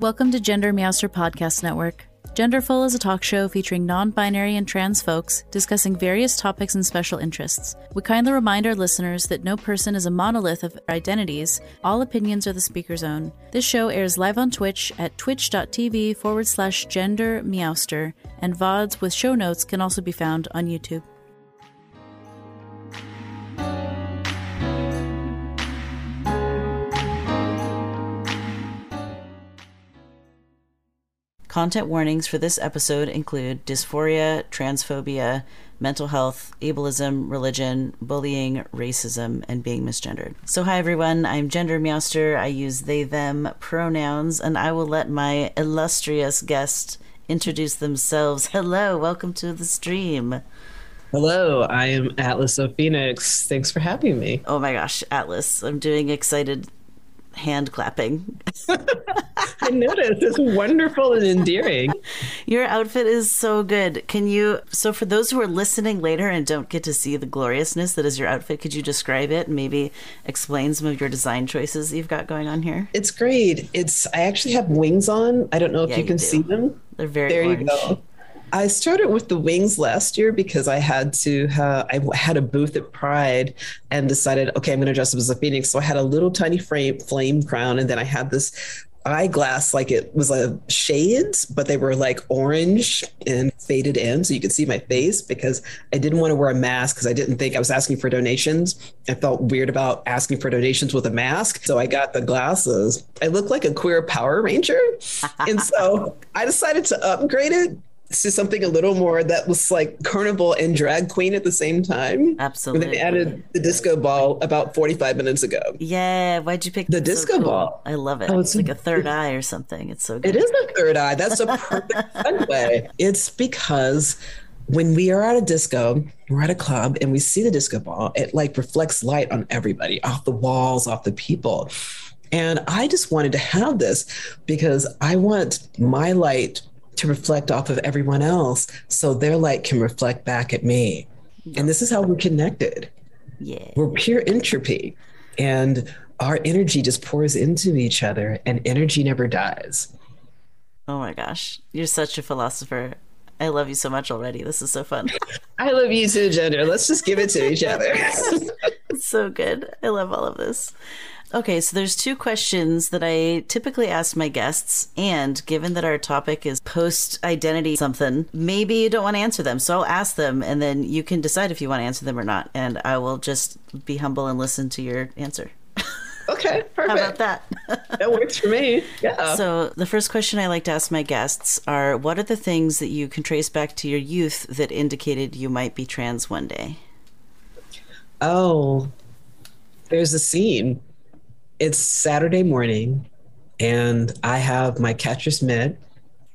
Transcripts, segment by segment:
Welcome to Gender Meowster Podcast Network. Genderful is a talk show featuring non-binary and trans folks discussing various topics and special interests. We kindly remind our listeners that no person is a monolith of identities. All opinions are the speaker's own. This show airs live on Twitch at twitch.tv/gendermeowster, and VODs with show notes can also be found on YouTube. Content warnings for this episode include dysphoria, transphobia, mental health, ableism, religion, bullying, racism, and being misgendered. So hi everyone, I'm Gender Meowster. I use they, them pronouns, and I will let my illustrious guest introduce themselves. Hello, welcome to the stream. Hello, I am Atlas of Phoenix. Thanks for having me. Oh my gosh, Atlas, I'm doing excited hand clapping. I noticed. It's wonderful and endearing. Your outfit is so good. So for those who are listening later and don't get to see the gloriousness that is your outfit, could you describe it and maybe explain some of your design choices you've got going on here? It's great. I actually have wings on. I don't know if you can see them. They're very orange. You go. I started with the wings last year because I had a booth at Pride and decided, okay, I'm going to dress up as a phoenix. So I had a little tiny flame crown, and then I had this eyeglass, like it was shades, but they were like orange and faded in so you could see my face, because I didn't want to wear a mask because I didn't think I was asking for donations. I felt weird about asking for donations with a mask. So I got the glasses. I look like a queer Power Ranger. And so I decided to upgrade it to something a little more that was like carnival and drag queen at the same time. Absolutely. And then they added the disco ball about 45 minutes ago. Yeah. Why'd you pick the disco ball? I love it. It's like a third eye or something. It's so good. It is a third eye. That's a perfect segue. It's because when we are at a disco, we're at a club and we see the disco ball, it like reflects light on everybody, off the walls, off the people. And I just wanted to have this because I want my light to reflect off of everyone else so their light can reflect back at me. And this is how we're connected. Yeah. We're pure entropy, and our energy just pours into each other, and energy never dies. Oh my gosh. You're such a philosopher. I love you so much already. This is so fun. I love you too, Gender. Let's just give it to each other. It's so good. I love all of this. Okay, so there's two questions that I typically ask my guests, and given that our topic is post-identity something, maybe you don't want to answer them, so I'll ask them, and then you can decide if you want to answer them or not, and I will just be humble and listen to your answer. Okay, perfect. How about that? That works for me. Yeah. So the first question I like to ask my guests are, what are the things that you can trace back to your youth that indicated you might be trans one day? Oh, there's a scene. It's Saturday morning, and I have my catcher's mitt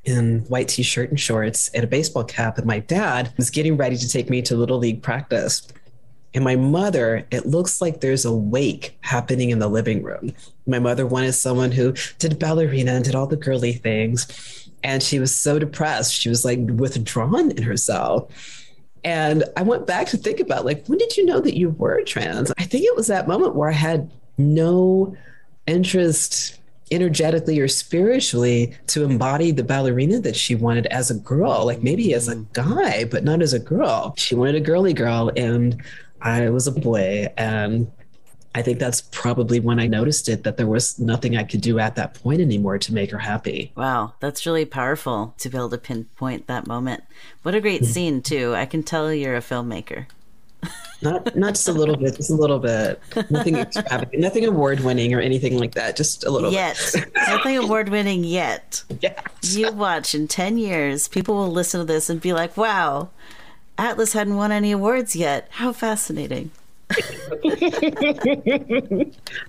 and white t-shirt and shorts and a baseball cap, and my dad is getting ready to take me to Little League practice. And my mother, it looks like there's a wake happening in the living room. My mother wanted someone who did ballerina and did all the girly things, and she was so depressed. She was like withdrawn in herself. And I went back to think about, like, when did you know that you were trans? I think it was that moment where I had no interest energetically or spiritually to embody the ballerina that she wanted as a girl, like maybe as a guy, but not as a girl. She wanted a girly girl, and I was a boy. And I think that's probably when I noticed it, that there was nothing I could do at that point anymore to make her happy. Wow, that's really powerful to be able to pinpoint that moment. What a great scene too. I can tell you're a filmmaker. Not just a little bit, just a little bit. Nothing extravagant, nothing award-winning or anything like that. Just a little bit. Nothing award-winning yet. Yes. You watch in 10 years, people will listen to this and be like, wow, Atlas hadn't won any awards yet. How fascinating.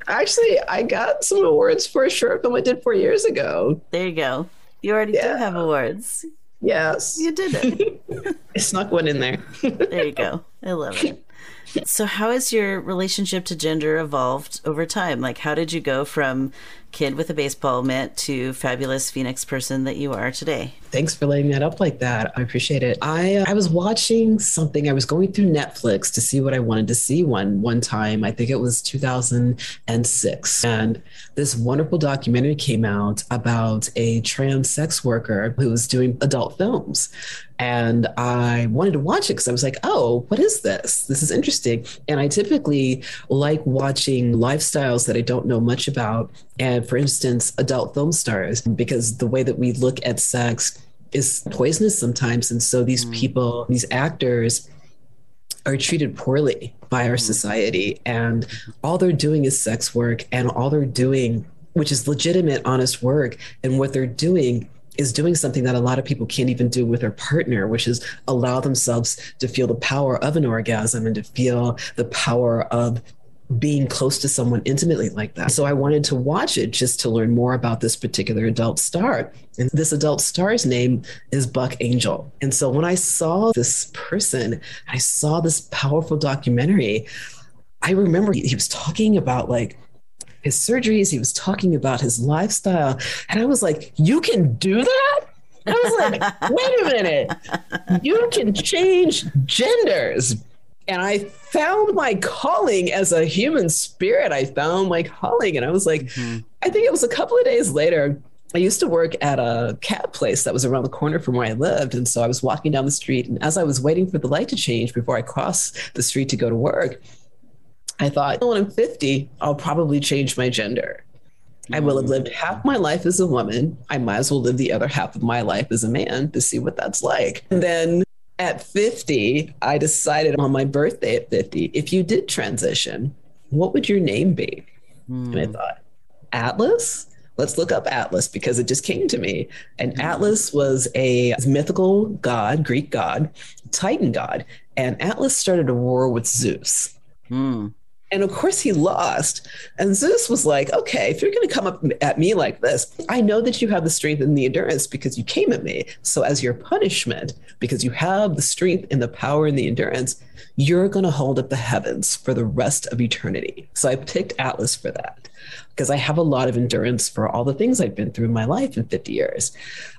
Actually, I got some awards for a short film I did 4 years ago. There you go. You already do have awards. Yes. You did it. I snuck one in there. There you go. I love it. So how has your relationship to gender evolved over time? Like, how did you go from kid with a baseball mitt to fabulous Phoenix person that you are today? Thanks for laying that up like that. I appreciate it. I was watching something. I was going through Netflix to see what I wanted to see one time. I think it was 2006. And this wonderful documentary came out about a trans sex worker who was doing adult films. And I wanted to watch it because I was like, oh, what is this? This is interesting. And I typically like watching lifestyles that I don't know much about. And for instance, adult film stars, because the way that we look at sex is poisonous sometimes. And so these people, these actors, are treated poorly by our society. And all they're doing is sex work, and all they're doing, which is legitimate, honest work. And what they're doing is doing something that a lot of people can't even do with their partner, which is allow themselves to feel the power of an orgasm and to feel the power of being close to someone intimately like that. So I wanted to watch it just to learn more about this particular adult star. And this adult star's name is Buck Angel. And so when I saw this person, I saw this powerful documentary. I remember he was talking about like his surgeries. He was talking about his lifestyle. And I was like, you can do that? I was like, wait a minute. You can change genders. And I found my calling as a human spirit. I found my calling. And I was like, I think it was a couple of days later. I used to work at a cat place that was around the corner from where I lived. And so I was walking down the street. And as I was waiting for the light to change before I crossed the street to go to work, I thought, when I'm 50, I'll probably change my gender. I will have lived half my life as a woman. I might as well live the other half of my life as a man to see what that's like. And then at 50, I decided on my birthday at 50, if you did transition, what would your name be? And I thought, Atlas? Let's look up Atlas, because it just came to me. And Atlas was a mythical god, Greek god, Titan god. And Atlas started a war with Zeus. And of course he lost. And Zeus was like, okay, if you're going to come up at me like this, I know that you have the strength and the endurance because you came at me. So as your punishment, because you have the strength and the power and the endurance, you're going to hold up the heavens for the rest of eternity. So I picked Atlas for that, because I have a lot of endurance for all the things I've been through in my life in 50 years.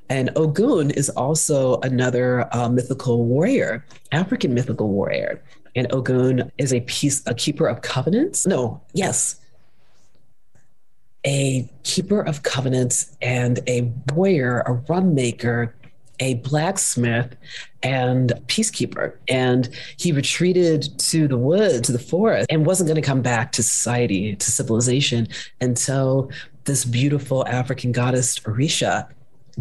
And Ogun is also another mythical warrior, African mythical warrior. And Ogun is a keeper of covenants. A keeper of covenants and a warrior, a rum maker, a blacksmith, and peacekeeper. And he retreated to the woods, to the forest, and wasn't going to come back to society, to civilization, until this beautiful African goddess, Orisha,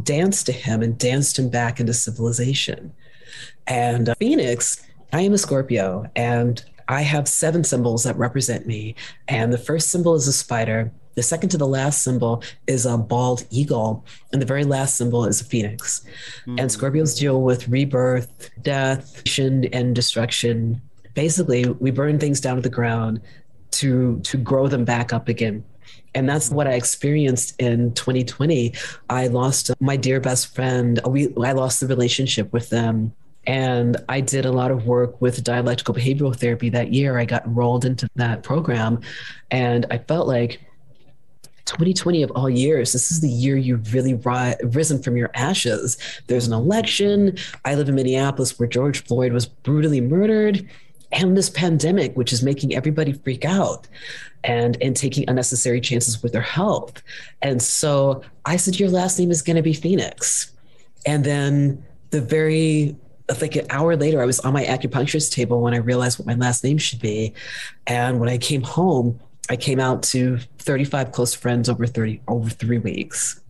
danced to him and danced him back into civilization. And Phoenix, I am a Scorpio, and I have 7 symbols that represent me. And the first symbol is a spider. The second to the last symbol is a bald eagle. And the very last symbol is a phoenix. And Scorpios deal with rebirth, death, and destruction. Basically, we burn things down to the ground to grow them back up again. And that's what I experienced in 2020. I lost my dear best friend. I lost the relationship with them. And I did a lot of work with dialectical behavioral therapy that year. I got enrolled into that program. And I felt like 2020 of all years, this is the year you've really risen from your ashes. There's an election. I live in Minneapolis, where George Floyd was brutally murdered. And this pandemic, which is making everybody freak out and taking unnecessary chances with their health. And so I said, your last name is going to be Phoenix. And then like an hour later, I was on my acupuncturist table when I realized what my last name should be. And when I came home, I came out to 35 close friends over 3 weeks.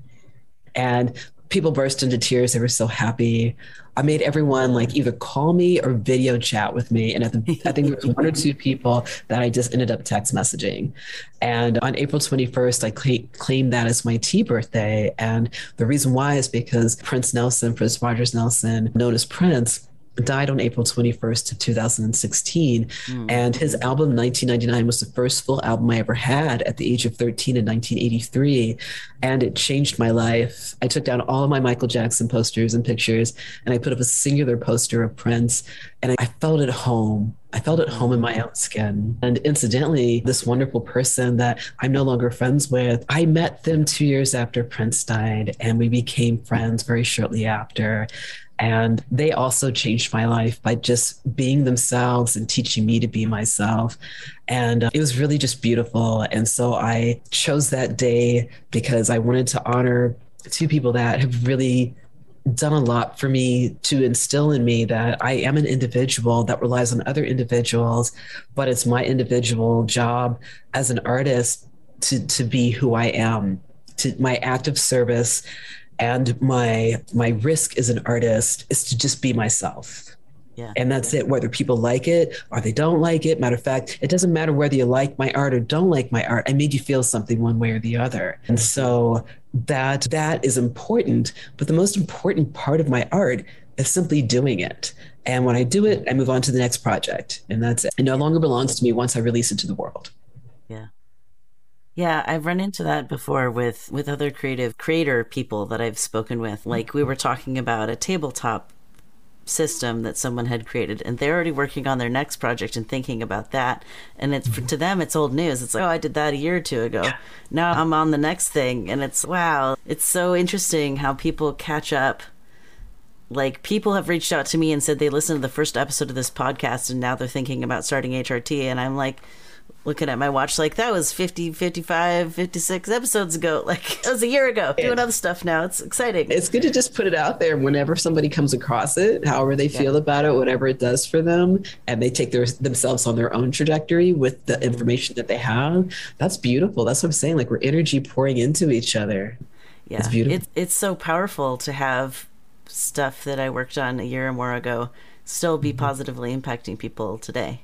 And people burst into tears. They were so happy. I made everyone like either call me or video chat with me. And I think there was 1 or 2 people that I just ended up text messaging. And on April 21st, I claimed that as my T birthday. And the reason why is because Prince Rogers Nelson, known as Prince, died on April 21st, 2016. Mm. And his album 1999 was the first full album I ever had at the age of 13 in 1983. And it changed my life. I took down all of my Michael Jackson posters and pictures, and I put up a singular poster of Prince. And I felt at home. I felt at home in my own skin. And incidentally, this wonderful person that I'm no longer friends with, I met them 2 years after Prince died, and we became friends very shortly after. And they also changed my life by just being themselves and teaching me to be myself. And it was really just beautiful. And so I chose that day because I wanted to honor two people that have really done a lot for me to instill in me that I am an individual that relies on other individuals, but it's my individual job as an artist to be who I am, to my act of service. And my risk as an artist is to just be myself. Yeah. And that's it, whether people like it or they don't like it. Matter of fact, it doesn't matter whether you like my art or don't like my art. I made you feel something one way or the other. And so that is important. But the most important part of my art is simply doing it. And when I do it, I move on to the next project. And that's it. It no longer belongs to me once I release it to the world. Yeah. Yeah, I've run into that before with other creator people that I've spoken with. Like, we were talking about a tabletop system that someone had created, and they're already working on their next project and thinking about that. And it's to them, it's old news. It's like, oh, I did that a year or two ago. Now I'm on the next thing. And it's, wow, it's so interesting how people catch up. Like, people have reached out to me and said they listened to the first episode of this podcast, and now they're thinking about starting HRT. And I'm like, looking at my watch like that was 50, 55, 56 episodes ago. Like, that was a year ago. Doing other stuff now. It's exciting. It's good to just put it out there whenever somebody comes across it, however they feel about it, whatever it does for them. And they take themselves on their own trajectory with the information that they have. That's beautiful. That's what I'm saying. Like, we're energy pouring into each other. Yeah. It's beautiful. It's so powerful to have stuff that I worked on a year or more ago still be positively impacting people today.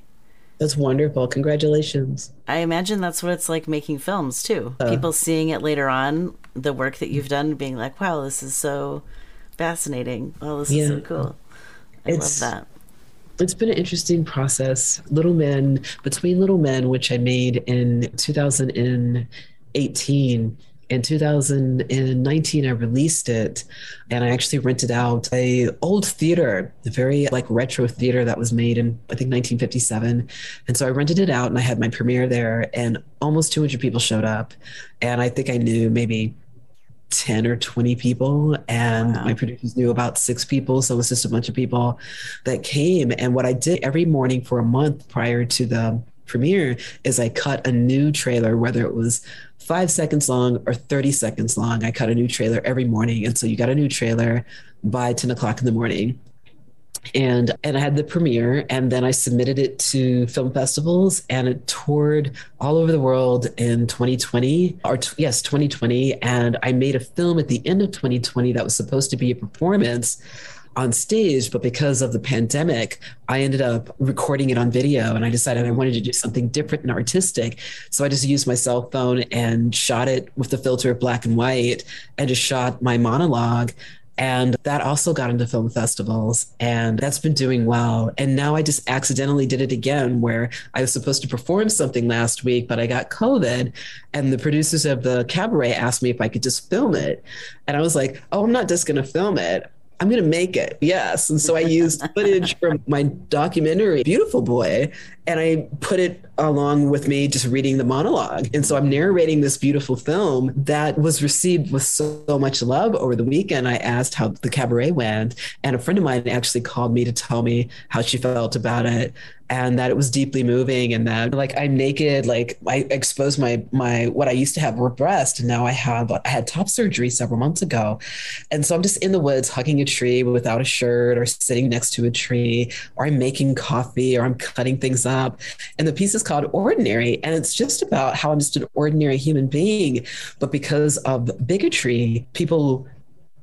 That's wonderful. Congratulations. I imagine that's what it's like making films, too. People seeing it later on, the work that you've done, being like, wow, this is so fascinating. Oh, this is so cool. I love that. It's been an interesting process. Between Little Men, which I made in 2018, in 2019, I released it, and I actually rented out an old theater, a very like retro theater that was made in, I think, 1957. And so I rented it out and I had my premiere there, and almost 200 people showed up. And I think I knew maybe 10 or 20 people, and my producers knew about 6 people. So it was just a bunch of people that came. And what I did every morning for a month prior to the premiere is I cut a new trailer, whether it was 5 seconds long or 30 seconds long. I cut a new trailer every morning. And so you got a new trailer by 10 o'clock in the morning. And I had the premiere, and then I submitted it to film festivals, and it toured all over the world in 2020. And I made a film at the end of 2020 that was supposed to be a performance on stage, but because of the pandemic, I ended up recording it on video, and I decided I wanted to do something different and artistic. So I just used my cell phone and shot it with the filter of black and white, and just shot my monologue. And that also got into film festivals, and that's been doing well. And now I just accidentally did it again, where I was supposed to perform something last week, but I got COVID, and the producers of the cabaret asked me if I could just film it. And I was like, oh, I'm not just going to film it. I'm going to make it. Yes. And so I used footage from my documentary, Beautiful Boi, and I put it along with me just reading the monologue. And so I'm narrating this beautiful film that was received with so much love over the weekend. I asked how the cabaret went, and a friend of mine actually called me to tell me how she felt about it, and that it was deeply moving, and that, like, I'm naked, like, I exposed my what I used to have were breast, and now I had top surgery several months ago. And so I'm just in the woods hugging a tree without a shirt, or sitting next to a tree, or I'm making coffee, or I'm cutting things up. And the piece is called Ordinary, and it's just about how I'm just an ordinary human being, but because of bigotry, people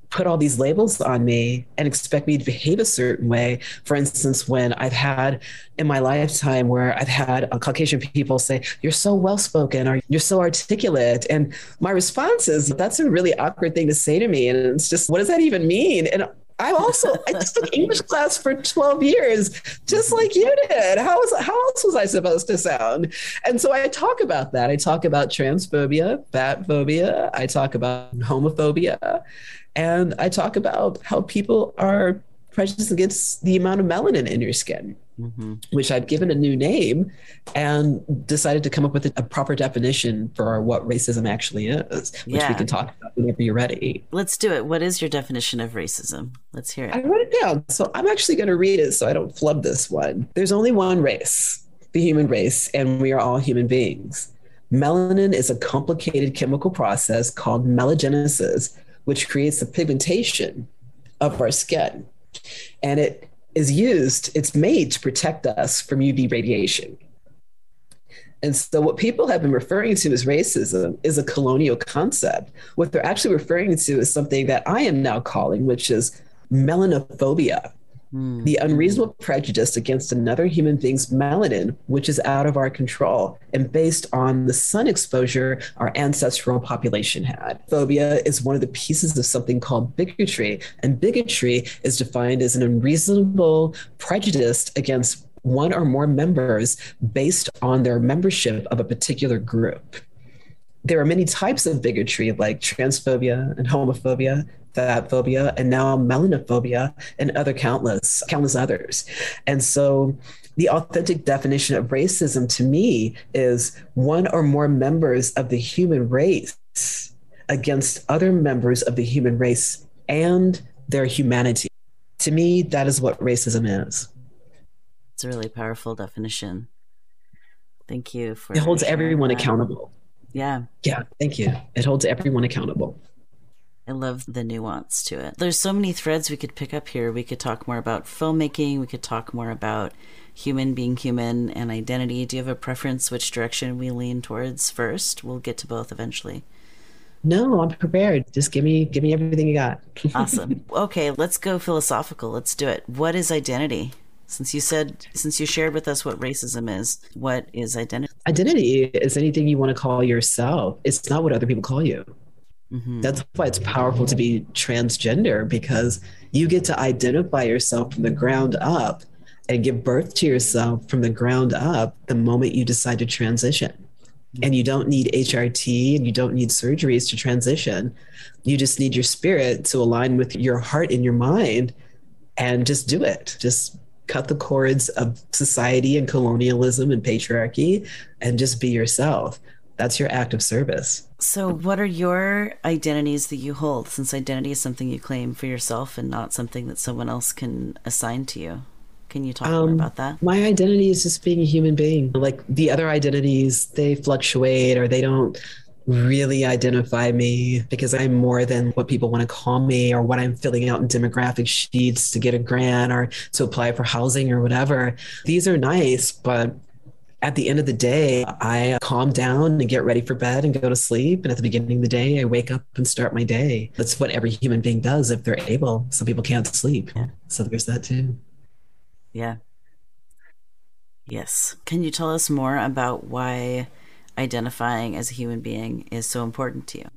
put all these labels on me and expect me to behave a certain way. For instance, when I've had in my lifetime where I've had Caucasian people say, you're so well-spoken, or you're so articulate. And my response is, that's a really awkward thing to say to me. And it's just, what does that even mean? And I just took English class for 12 years, just like you did. How else was I supposed to sound? And so I talk about that. I talk about transphobia, fatphobia. I talk about homophobia. And I talk about how people are prejudiced against the amount of melanin in your skin, mm-hmm. which I've given a new name and decided to come up with a proper definition for what racism actually is, which we can talk about whenever you're ready. Let's do it. What is your definition of racism? Let's hear it. I wrote it down. So I'm actually going to read it so I don't flub this one. There's only one race, the human race, and we are all human beings. Melanin is a complicated chemical process called melanogenesis, which creates the pigmentation of our skin. And it's made to protect us from UV radiation. And so what people have been referring to as racism is a colonial concept. What they're actually referring to is something that I am now calling, which is melanophobia, the unreasonable prejudice against another human being's melanin, which is out of our control and based on the sun exposure our ancestral population had. Phobia is one of the pieces of something called bigotry, and bigotry is defined as an unreasonable prejudice against one or more members based on their membership of a particular group. There are many types of bigotry, like transphobia and homophobia, fatphobia, and now melanophobia, and other countless others. And so the authentic definition of racism to me is one or more members of the human race against other members of the human race and their humanity. To me, that is what racism is. It's a really powerful definition. Thank you for it. Holds everyone accountable. Yeah. Thank you. It holds everyone accountable. I love the nuance to it. There's so many threads we could pick up here. We could talk more about filmmaking. We could talk more about human being human and identity. Do you have a preference which direction we lean towards first? We'll get to both eventually. No, I'm prepared. Just give me everything you got. Awesome. Okay, let's go philosophical. Let's do it. What is identity? Since you shared with us what racism is, what is identity? Identity is anything you want to call yourself. It's not what other people call you. Mm-hmm. That's why it's powerful to be transgender, because you get to identify yourself from the ground up and give birth to yourself from the ground up the moment you decide to transition. Mm-hmm. And you don't need HRT and you don't need surgeries to transition. You just need your spirit to align with your heart and your mind and just do it. Just cut the cords of society and colonialism and patriarchy and just be yourself. That's your act of service. So what are your identities that you hold, since identity is something you claim for yourself and not something that someone else can assign to you? Can you talk more about that? My identity is just being a human being. Like the other identities, they fluctuate or they don't really identify me because I'm more than what people want to call me or what I'm filling out in demographic sheets to get a grant or to apply for housing or whatever. These are nice, but at the end of the day, I calm down and get ready for bed and go to sleep. And at the beginning of the day, I wake up and start my day. That's what every human being does if they're able. Some people can't sleep. Yeah. So there's that too. Yeah. Yes. Can you tell us more about why identifying as a human being is so important to you?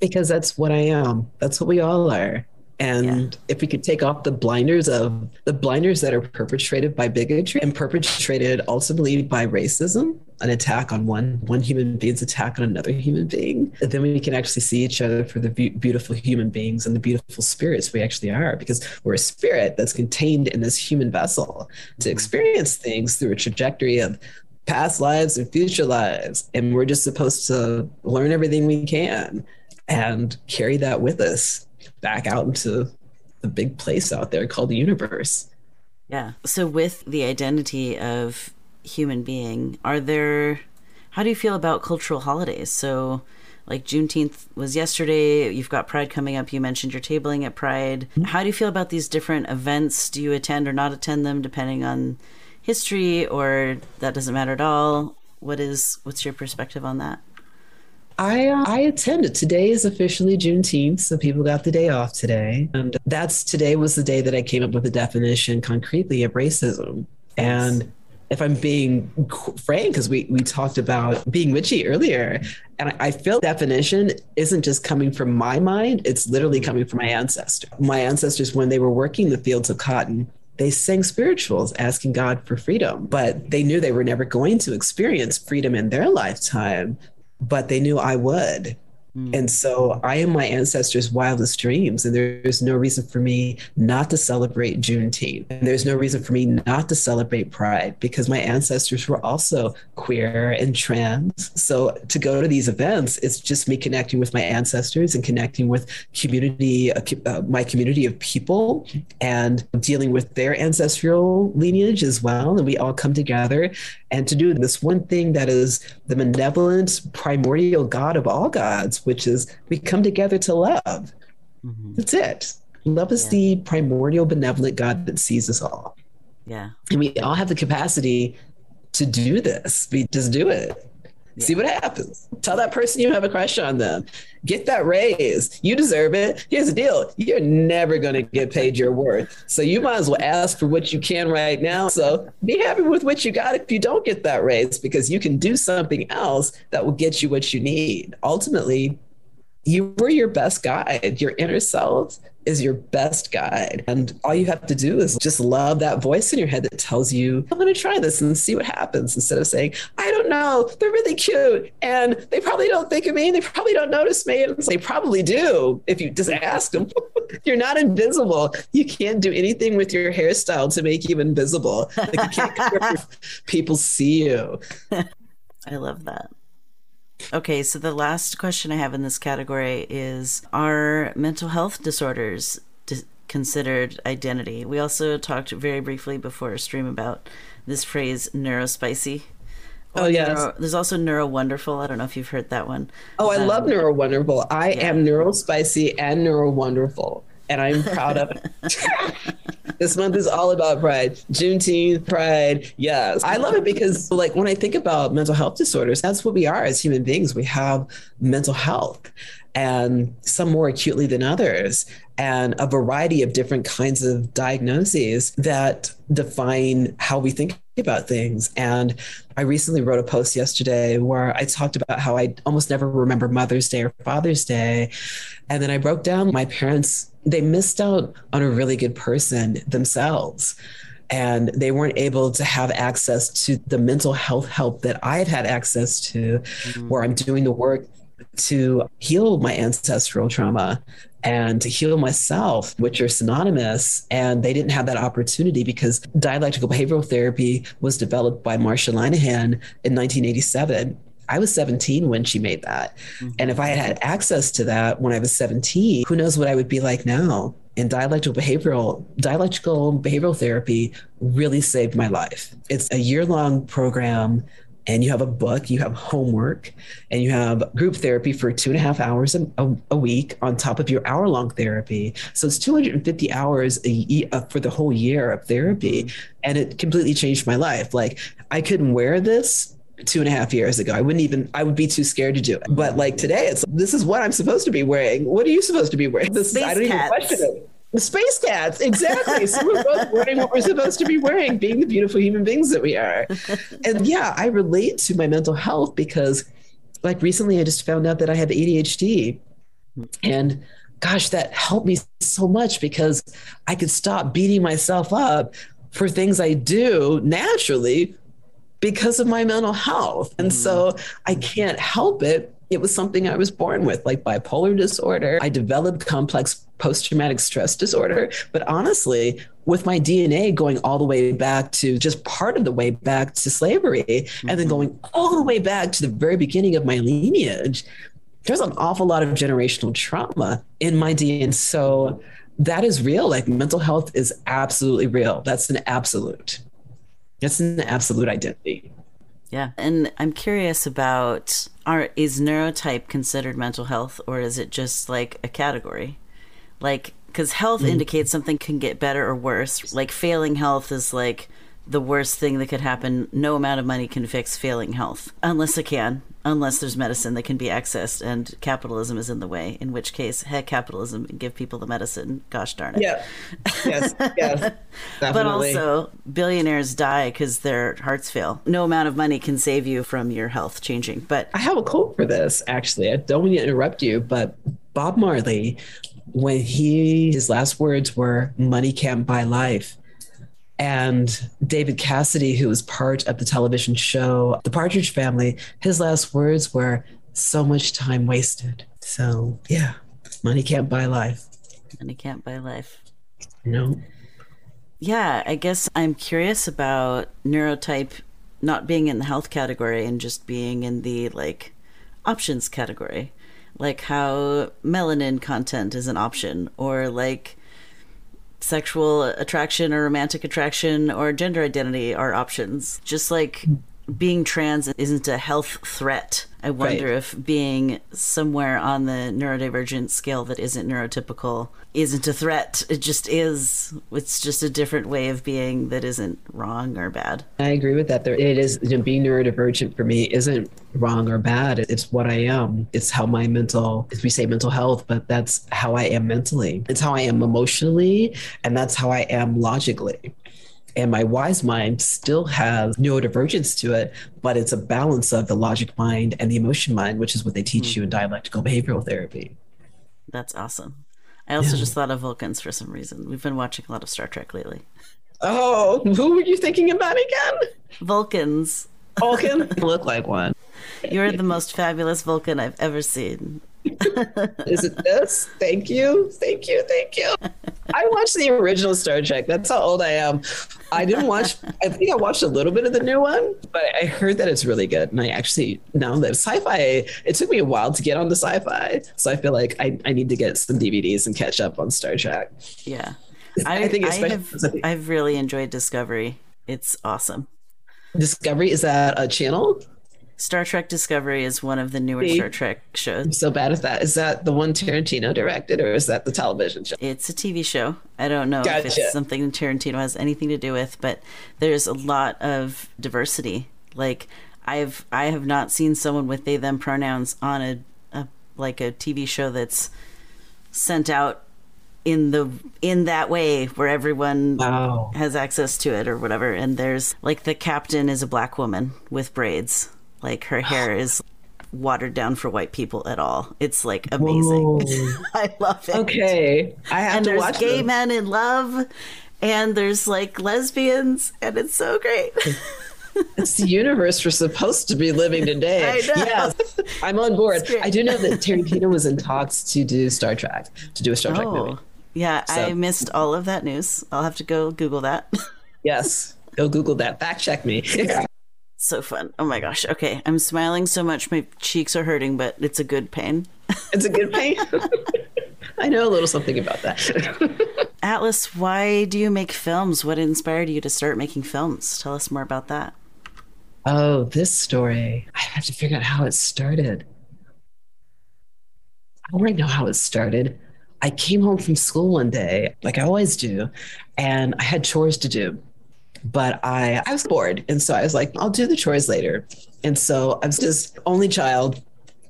Because that's what I am. That's what we all are. And if we could take off the blinders that are perpetrated by bigotry and perpetrated ultimately by racism, an attack on one human being's attack on another human being, then we can actually see each other for the beautiful human beings and the beautiful spirits we actually are, because we're a spirit that's contained in this human vessel to experience things through a trajectory of past lives and future lives. And we're just supposed to learn everything we can and carry that with us back out into the big place out there called the universe. Yeah. So with the identity of human being, how do you feel about cultural holidays? So like Juneteenth was yesterday, you've got Pride coming up. You mentioned you're tabling at Pride. How do you feel about these different events? Do you attend or not attend them depending on history, or that doesn't matter at all? What's your perspective on that? I attended. Today is officially Juneteenth, so people got the day off today. And today was the day that I came up with the definition concretely of racism. Yes. And if I'm being frank, because we talked about being witchy earlier, and I feel definition isn't just coming from my mind, it's literally coming from my ancestors. My ancestors, when they were working the fields of cotton, they sang spirituals asking God for freedom, but they knew they were never going to experience freedom in their lifetime, but they knew I would. And so I am my ancestors' wildest dreams. And there's no reason for me not to celebrate Juneteenth. And there's no reason for me not to celebrate Pride, because my ancestors were also queer and trans. So to go to these events, it's just me connecting with my ancestors and connecting with community, my community of people, and dealing with their ancestral lineage as well. And we all come together and to do this one thing that is the benevolent primordial God of all gods, which is we come together to love. Mm-hmm. That's it. Love is the primordial benevolent God that sees us all. Yeah. And we all have the capacity to do this. We just do it. Yeah. See what happens. Tell that person you have a crush on them. Get that raise. You deserve it. Here's the deal. You're never going to get paid your worth. So you might as well ask for what you can right now. So be happy with what you got if you don't get that raise, because you can do something else that will get you what you need. Ultimately, you were your best guide. Your inner self is your best guide. And all you have to do is just love that voice in your head that tells you, I'm going to try this and see what happens, instead of saying, I don't know, they're really cute and they probably don't think of me. They probably don't notice me. And they probably do. If you just ask them, you're not invisible. You can't do anything with your hairstyle to make you invisible. Like, you can't cover if people see you. I love that. Okay, so the last question I have in this category is, are mental health disorders considered identity? We also talked very briefly before a stream about this phrase neurospicy. Oh, yes. There's also neurowonderful. I don't know if you've heard that one. Oh, I love neurowonderful. I am neurospicy and neurowonderful, and I'm proud of it. This month is all about Pride. Juneteenth, Pride. Yes. I love it because, like, when I think about mental health disorders, that's what we are as human beings. We have mental health, and some more acutely than others, and a variety of different kinds of diagnoses that define how we think about things. And I recently wrote a post yesterday where I talked about how I almost never remember Mother's Day or Father's Day. And then I broke down my parents. They missed out on a really good person themselves, and they weren't able to have access to the mental health help that I've had access to, where I'm doing the work to heal my ancestral trauma and to heal myself, which are synonymous. And they didn't have that opportunity because dialectical behavioral therapy was developed by Marsha Linehan in 1987. I was 17 when she made that. Mm-hmm. And if I had access to that when I was 17, who knows what I would be like now. And dialectical behavioral therapy really saved my life. It's a year-long program, and you have a book, you have homework, and you have group therapy for 2.5 hours a week on top of your hour-long therapy. So it's 250 hours for the whole year of therapy. And it completely changed my life. Like, I couldn't wear this 2.5 years ago. I would be too scared to do it. But like today, it's like, this is what I'm supposed to be wearing. What are you supposed to be wearing? I don't even question it. The space cats, exactly. So we're both wearing what we're supposed to be wearing, being the beautiful human beings that we are. And yeah, I relate to my mental health because, like, recently I just found out that I have ADHD. And gosh, that helped me so much because I could stop beating myself up for things I do naturally because of my mental health. And so I can't help it. It was something I was born with, like bipolar disorder. I developed complex post-traumatic stress disorder. But honestly, with my DNA going all the way back to just part of the way back to slavery, and then going all the way back to the very beginning of my lineage, there's an awful lot of generational trauma in my DNA. So that is real. Like, mental health is absolutely real. That's an absolute. It's an absolute identity. Yeah. And I'm curious about, is neurotype considered mental health, or is it just like a category? Like, because health indicates something can get better or worse. Like, failing health is like the worst thing that could happen. No amount of money can fix failing health, unless it can, unless there's medicine that can be accessed and capitalism is in the way, in which case, heck, capitalism and give people the medicine. Gosh darn it. Yeah. Yes, definitely. But also billionaires die because their hearts fail. No amount of money can save you from your health changing. But I have a quote for this, actually. I don't want to interrupt you, but Bob Marley, when his last words were, money can't buy life. And David Cassidy, who was part of the television show The Partridge Family, his last words were, so much time wasted. So yeah, money can't buy life. Money can't buy life. No. Yeah, I guess I'm curious about neurotype not being in the health category and just being in the like options category, like how melanin content is an option, or like sexual attraction or romantic attraction or gender identity are options. Just like being trans isn't a health threat. I wonder if being somewhere on the neurodivergent scale that isn't neurotypical isn't a threat. It just is. It's just a different way of being that isn't wrong or bad. I agree with that. It is, being neurodivergent for me isn't wrong or bad. It's what I am. It's how my we say mental health, but that's how I am mentally. It's how I am emotionally, and that's how I am logically. And my wise mind still has neurodivergence to it, but it's a balance of the logic mind and the emotion mind, which is what they teach you in dialectical behavioral therapy. That's awesome. I also just thought of Vulcans for some reason. We've been watching a lot of Star Trek lately. Oh, who were you thinking about again? Vulcans. Vulcan? You look like one. You're the most fabulous Vulcan I've ever seen. Is it this? Thank you. Thank you. Thank you. I watched the original Star Trek. That's how old I am. I think I watched a little bit of the new one, but I heard that it's really good. And I actually, now that sci-fi, it took me a while to get on the sci-fi. So I feel like I need to get some DVDs and catch up on Star Trek. Yeah. I think I've really enjoyed Discovery. It's awesome. Discovery, is that a channel? Star Trek Discovery is one of the newer Star Trek shows. I'm so bad at that. Is that the one Tarantino directed, or is that the television show? It's a TV show. I don't know if it's something Tarantino has anything to do with, but there's a lot of diversity. Like I have not seen someone with they them pronouns on a TV show that's sent out in that way where everyone has access to it or whatever. And there's like the captain is a black woman with braids. Like her hair is watered down for white people at all. It's like amazing. I love it. Okay. I have to watch it. And there's gay men in love, and there's like lesbians, and it's so great. It's the universe we're supposed to be living today. I know. Yes, I'm on board. I do know that Tarantino was in talks to do Star Trek, to do a Star Trek movie. Yeah, so. I missed all of that news. I'll have to go Google that. Yes, go Google that. Fact check me. Yeah. So fun. Oh my gosh. Okay. I'm smiling so much. My cheeks are hurting, but it's a good pain. It's a good pain. I know a little something about that. Atlas, why do you make films? What inspired you to start making films? Tell us more about that. Oh, this story. I have to figure out how it started. I don't really know how it started. I came home from school one day, like I always do, and I had chores to do. But I was bored. And so I was like, I'll do the chores later. And so I was just only child.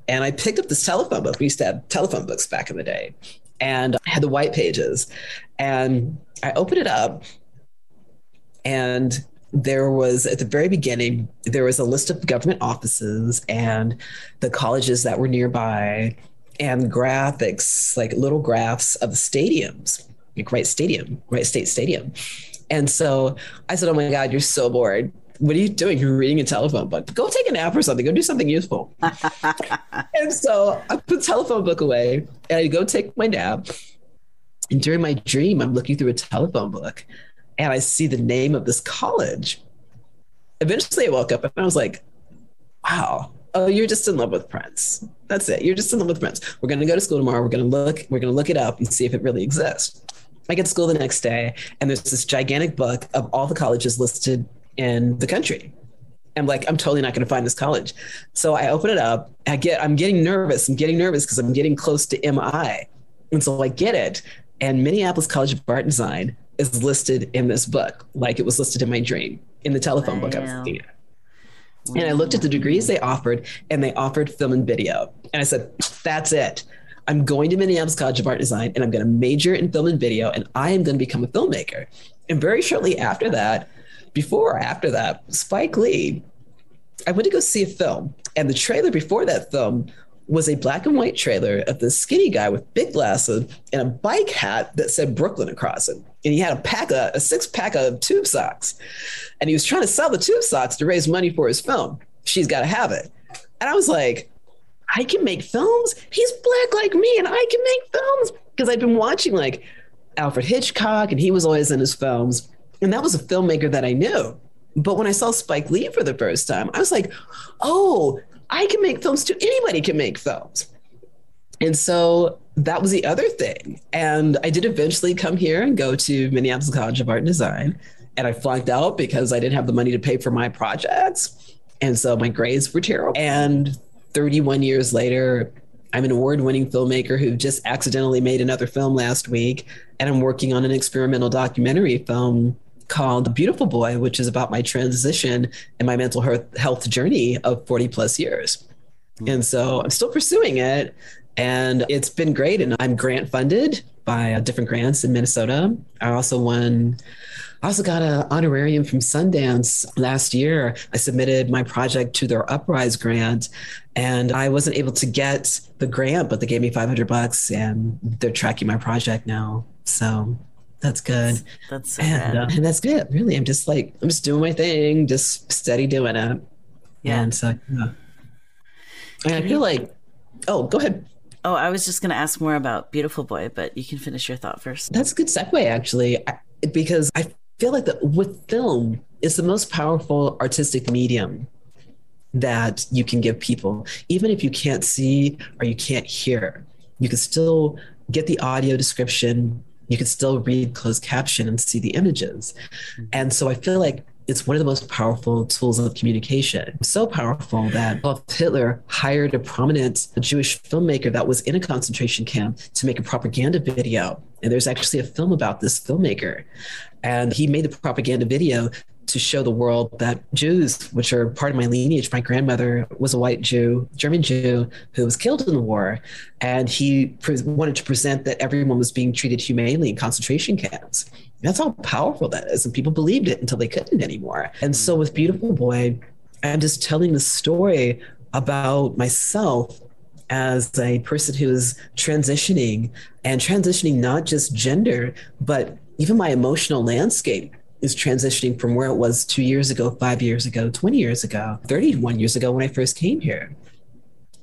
And I picked up this telephone book. We used to have telephone books back in the day. And I had the white pages. And I opened it up. And there was, at the very beginning, there was a list of government offices and the colleges that were nearby and graphics, like little graphs of stadiums, like Wright State Stadium. And so I said, oh my God, you're so bored. What are you doing? You're reading a telephone book. Go take a nap or something. Go do something useful. And so I put the telephone book away and I go take my nap. And during my dream, I'm looking through a telephone book and I see the name of this college. Eventually I woke up and I was like, wow. Oh, you're just in love with Prince. That's it. You're just in love with Prince. We're going to go to school tomorrow. We're going to look it up and see if it really exists. I get to school the next day, and there's this gigantic book of all the colleges listed in the country. I'm like, I'm totally not going to find this college. So I open it up. I'm getting nervous. I'm getting nervous because I'm getting close to MI. And so I get it. And Minneapolis College of Art and Design, is listed in this book, like it was listed in my dream, in the telephone book I was looking at. And I looked at the degrees they offered, and they offered film and video. And I said, that's it. I'm going to Minneapolis College of Art and Design, and I'm going to major in film and video, and I am going to become a filmmaker. And very shortly after that, before or after that, Spike Lee, I went to go see a film. And the trailer before that film was a black and white trailer of this skinny guy with big glasses and a bike hat that said Brooklyn across it. And he had a 6-pack of tube socks. And he was trying to sell the tube socks to raise money for his film. She's Got to Have It. And I was like, I can make films. He's black like me and I can make films. Because I'd been watching like Alfred Hitchcock and he was always in his films. And that was a filmmaker that I knew. But when I saw Spike Lee for the first time, I was like, oh, I can make films too. Anybody can make films. And so that was the other thing. And I did eventually come here and go to Minneapolis College of Art and Design. And I flunked out because I didn't have the money to pay for my projects. And so my grades were terrible. And 31 years later, I'm an award-winning filmmaker who just accidentally made another film last week. And I'm working on an experimental documentary film called Beautiful Boi, which is about my transition and my mental health journey of 40 plus years. And so I'm still pursuing it. And it's been great. And I'm grant funded by different grants in Minnesota. I also got an honorarium from Sundance last year. I submitted my project to their Uprise grant and I wasn't able to get the grant, but they gave me $500 and they're tracking my project now. So that's good. That's so and that's good. Really. I'm just doing my thing, just steady doing it. Yeah. And so, yeah. And I feel like, oh, go ahead. Oh, I was just going to ask more about Beautiful Boi, but you can finish your thought first. That's a good segue, actually, because I feel like that with film, it's the most powerful artistic medium that you can give people. Even if you can't see or you can't hear, you can still get the audio description. You can still read closed caption and see the images. And so I feel like it's one of the most powerful tools of communication. So powerful that Adolf Hitler hired a prominent Jewish filmmaker that was in a concentration camp to make a propaganda video. And there's actually a film about this filmmaker. And he made the propaganda video to show the world that Jews, which are part of my lineage, my grandmother was a white Jew, German Jew, who was killed in the war. And he wanted to present that everyone was being treated humanely in concentration camps. That's how powerful that is. And people believed it until they couldn't anymore. And so with Beautiful Boi, I'm just telling the story about myself as a person who is transitioning and transitioning, not just gender, but even my emotional landscape is transitioning from where it was 2 years ago, 5 years ago, 20 years ago, 31 years ago when I first came here.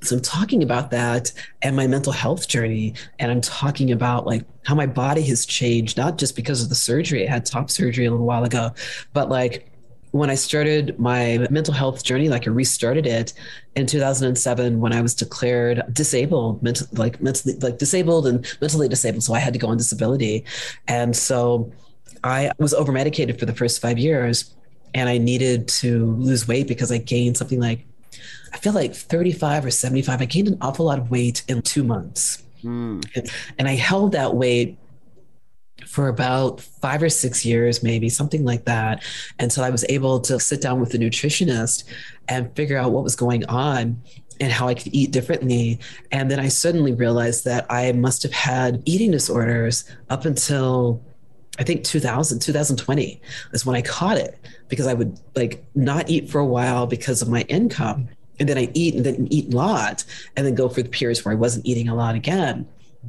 So I'm talking about that and my mental health journey. And I'm talking about like how my body has changed, not just because of the surgery. I had top surgery a little while ago, but like when I started my mental health journey, like I restarted it in 2007, when I was declared disabled, mentally disabled. So I had to go on disability. And so I was overmedicated for the first 5 years and I needed to lose weight because I gained something like, I feel like 35 or 75. I gained an awful lot of weight in 2 months. And I held that weight for about 5 or 6 years, maybe something like that, until I was able to sit down with the nutritionist and figure out what was going on and how I could eat differently. And then I suddenly realized that I must have had eating disorders up until I think 2020 is when I caught it, because I would like not eat for a while because of my income. And then I eat and then eat a lot and then go for the periods where I wasn't eating a lot again.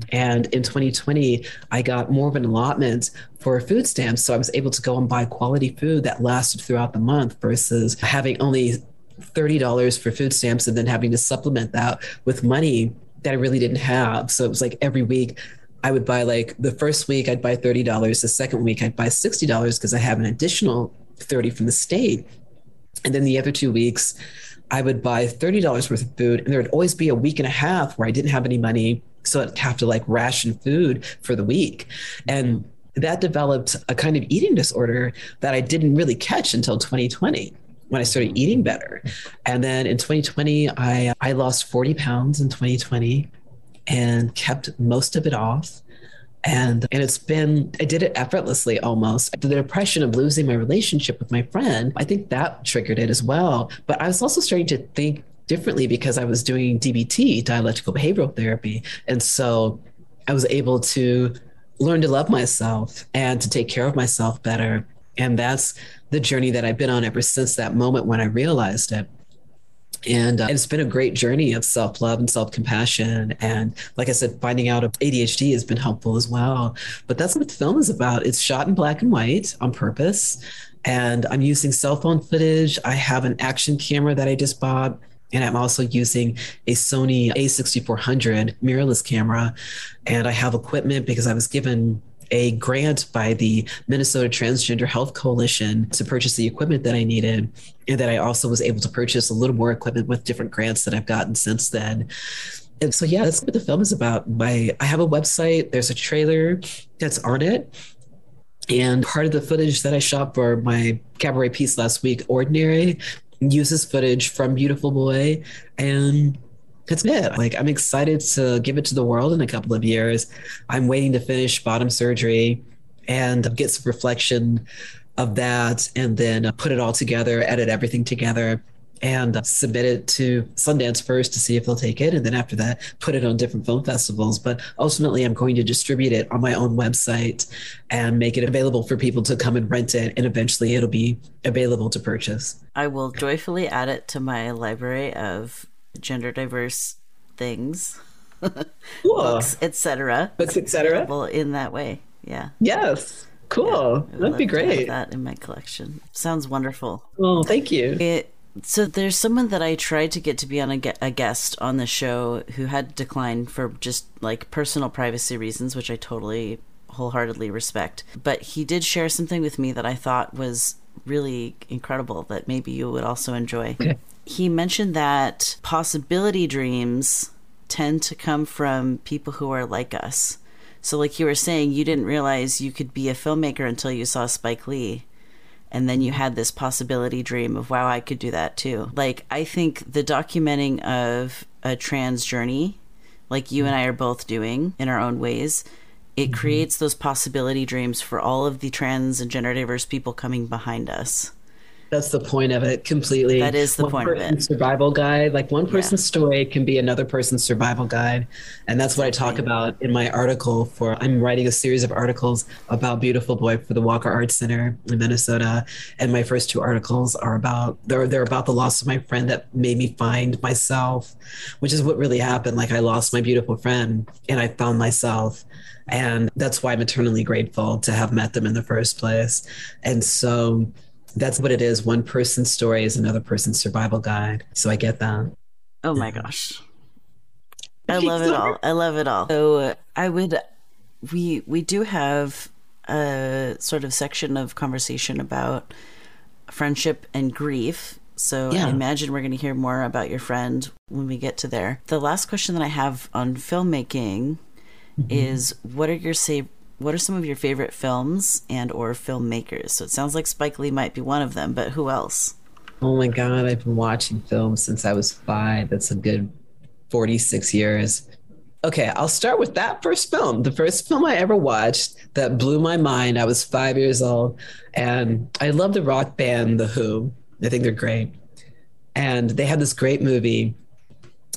And in 2020, I got more of an allotment for food stamps. So I was able to go and buy quality food that lasted throughout the month versus having only $30 for food stamps and then having to supplement that with money that I really didn't have. So it was like every week I would buy like the first week I'd buy $30. The second week I'd buy $60 because I have an additional $30 from the state. And then the other 2 weeks I would buy $30 worth of food. And there would always be a week and a half where I didn't have any money. So I'd have to like ration food for the week. And that developed a kind of eating disorder that I didn't really catch until 2020 when I started eating better. And then in 2020, I lost 40 pounds in 2020. And kept most of it off. And it's been, I did it effortlessly almost. The depression of losing my relationship with my friend, I think that triggered it as well. But I was also starting to think differently because I was doing DBT, dialectical behavioral therapy. And so I was able to learn to love myself and to take care of myself better. And that's the journey that I've been on ever since that moment when I realized it. And it's been a great journey of self-love and self-compassion. And like I said, finding out ADHD has been helpful as well. But that's what the film is about. It's shot in black and white on purpose. And I'm using cell phone footage. I have an action camera that I just bought. And I'm also using a Sony A6400 mirrorless camera. And I have equipment because I was given a grant by the Minnesota Transgender Health Coalition to purchase the equipment that I needed, and that I also was able to purchase a little more equipment with different grants that I've gotten since then. And so, yeah, that's what the film is about. I have a website, there's a trailer that's on it. And part of the footage that I shot for my cabaret piece last week, Ordinary, uses footage from Beautiful Boi, and that's it. Like, I'm excited to give it to the world in a couple of years. I'm waiting to finish bottom surgery and get some reflection of that, and then put it all together, edit everything together, and submit it to Sundance first to see if they'll take it. And then after that, put it on different film festivals. But ultimately, I'm going to distribute it on my own website and make it available for people to come and rent it. And eventually it'll be available to purchase. I will joyfully add it to my library of gender diverse things, cool. Books, etc. Books, etc. In that way, yeah. Yes, cool. Yeah, that'd be great. I have that in my collection. Sounds wonderful. Well, thank you. So there's someone that I tried to get to be on a guest on the show who had declined for just like personal privacy reasons, which I totally wholeheartedly respect. But he did share something with me that I thought was really incredible that maybe you would also enjoy. Okay. He mentioned that possibility dreams tend to come from people who are like us. So like you were saying, you didn't realize you could be a filmmaker until you saw Spike Lee. And then you had this possibility dream of, wow, I could do that too. Like, I think the documenting of a trans journey, like you and I are both doing in our own ways, it creates those possibility dreams for all of the trans and gender diverse people coming behind us. That's the point of it completely. That is the one point of it. Survival guide, like one person's story can be another person's survival guide. And that's what I talk about in my article I'm writing a series of articles about Beautiful Boi for the Walker Arts Center in Minnesota. And my first two articles are about the loss of my friend that made me find myself, which is what really happened. Like, I lost my beautiful friend and I found myself. And that's why I'm eternally grateful to have met them in the first place. And so that's what it is. One person's story is another person's survival guide. So I get that. Oh my gosh. I love it all. I love it all. So we do have a sort of section of conversation about friendship and grief. So I imagine we're going to hear more about your friend when we get to there. The last question that I have on filmmaking is what are some of your favorite films and or filmmakers? So it sounds like Spike Lee might be one of them, but who else? Oh my God, I've been watching films since I was 5. That's a good 46 years. Okay, I'll start with that first film. The first film I ever watched that blew my mind. I was 5 years old, and I love the rock band, The Who. I think they're great. And they had this great movie.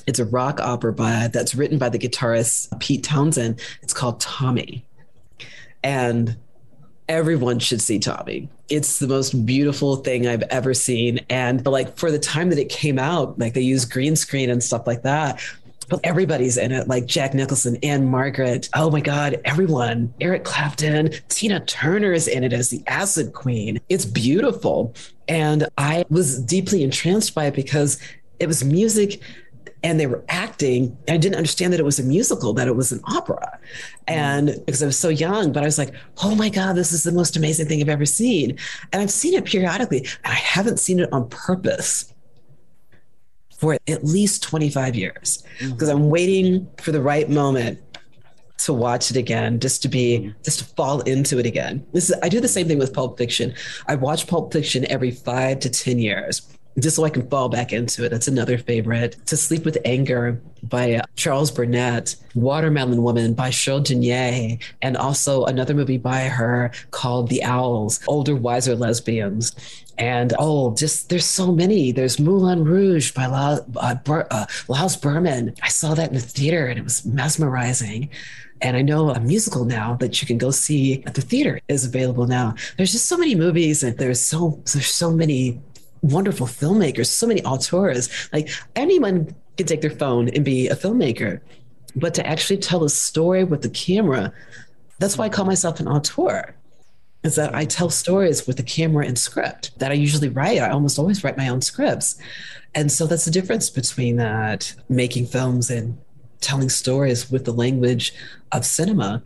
It's a rock opera that's written by the guitarist Pete Townsend. It's called Tommy. And everyone should see Tommy. It's the most beautiful thing I've ever seen. And like, for the time that it came out, like, they used green screen and stuff like that. But everybody's in it, like Jack Nicholson, Anne Margaret. Oh my God, everyone. Eric Clapton, Tina Turner is in it as the Acid Queen. It's beautiful. And I was deeply entranced by it because it was music and they were acting. I didn't understand that it was a musical, that it was an opera. And because I was so young, but I was like, oh my God, this is the most amazing thing I've ever seen. And I've seen it periodically, and I haven't seen it on purpose for at least 25 years because I'm waiting for the right moment to watch it again, just to fall into it again. I do the same thing with Pulp Fiction. I watch Pulp Fiction every 5 to 10 years. Just so I can fall back into it. That's another favorite. To Sleep with Anger by Charles Burnett, Watermelon Woman by Cheryl Jenier, and also another movie by her called The Owls, Older, Wiser Lesbians. And there's so many. There's Moulin Rouge by Lars Berman. I saw that in the theater and it was mesmerizing. And I know a musical now that you can go see at the theater is available now. There's just so many movies and there's so many wonderful filmmakers, so many auteurs. Like anyone can take their phone and be a filmmaker, but to actually tell a story with the camera, that's why I call myself an auteur. Is that I tell stories with the camera and script that I usually write. I almost always write my own scripts. And so that's the difference between that, making films and telling stories with the language of cinema.